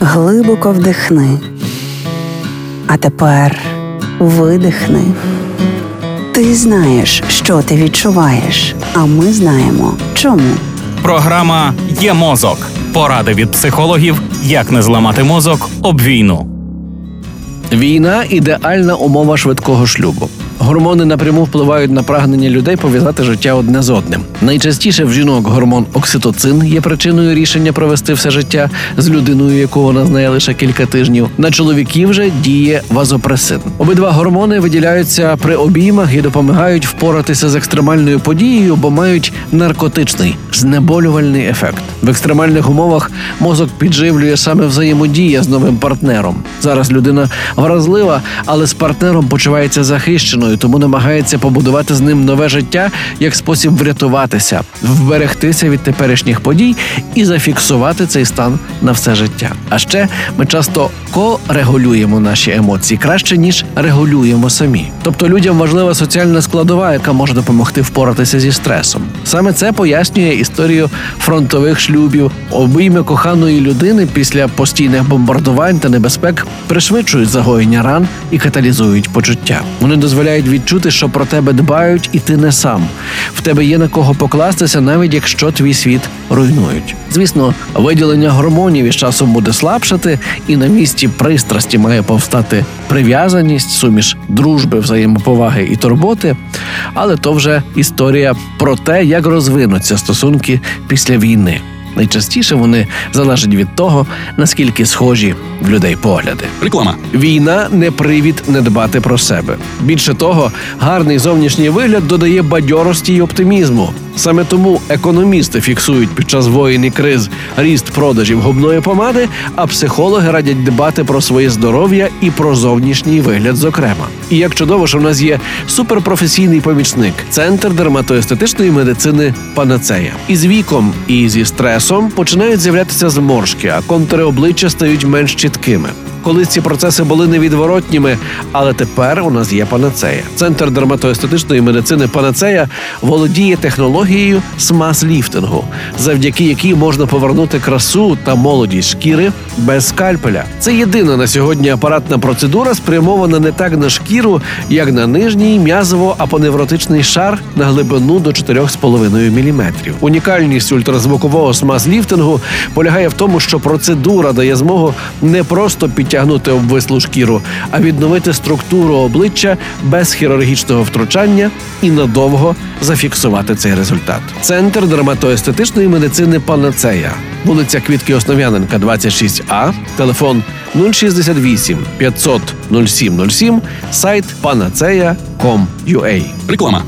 Глибоко вдихни. А тепер видихни. Ти знаєш, що ти відчуваєш, а ми знаємо, чому. Програма «Є мозок». Поради від психологів, як не зламати мозок об війну. Війна – ідеальна умова швидкого шлюбу. Гормони напряму впливають на прагнення людей пов'язати життя одне з одним. Найчастіше в жінок гормон окситоцин є причиною рішення провести все життя з людиною, яку вона знає лише кілька тижнів. На чоловіків же діє вазопресин. Обидва гормони виділяються при обіймах і допомагають впоратися з екстремальною подією, бо мають наркотичний, знеболювальний ефект. В екстремальних умовах мозок підживлює саме взаємодія з новим партнером. Зараз людина вразлива, але з партнером почувається захищеною, тому намагається побудувати з ним нове життя як спосіб врятуватися, вберегтися від теперішніх подій і зафіксувати цей стан на все життя. А ще ми часто корегулюємо наші емоції краще, ніж регулюємо самі. Тобто людям важлива соціальна складова, яка може допомогти впоратися зі стресом. Саме це пояснює історію фронтових шлюбів. Обійми коханої людини після постійних бомбардувань та небезпек пришвидшують загоєння ран і каталізують почуття. Вони дозволяють відчути, що про тебе дбають і ти не сам. В тебе є на кого покластися, навіть якщо твій світ руйнують. Звісно, виділення гормонів із часом буде слабшати, і на місці пристрасті має повстати прив'язаність, суміш дружби, взаємоповаги і турботи. Але то вже історія про те, як розвинуться стосунки після війни. Найчастіше вони залежать від того, наскільки схожі в людей погляди. Реклама. Війна – не привід не дбати про себе. Більше того, гарний зовнішній вигляд додає бадьорості й оптимізму. Саме тому економісти фіксують під час воєн і криз ріст продажів губної помади, а психологи радять дбати про своє здоров'я і про зовнішній вигляд зокрема. І як чудово, що в нас є суперпрофесійний помічник – Центр дерматоестетичної медицини «Панацея». І з віком, і зі стресом починають з'являтися зморшки, а контури обличчя стають менш чіткими. Колись ці процеси були невідворотніми, але тепер у нас є «Панацея». Центр дерматоестетичної медицини «Панацея» володіє технологією SMAS-ліфтингу, завдяки якій можна повернути красу та молодість шкіри без скальпеля. Це єдина на сьогодні апаратна процедура, спрямована не так на шкіру, як на нижній м'язово-апоневротичний шар на глибину до 4,5 мм. Унікальність ультразвукового SMAS-ліфтингу полягає в тому, що процедура дає змогу не просто підтягнути обвислу шкіру, а відновити структуру обличчя без хірургічного втручання і надовго зафіксувати цей результат. Центр дерматоестетичної медицини «Панацея». Вулиця Квітки Основ'яненка, 26А, телефон 068 500 0707, сайт panacea.com.ua. Реклама.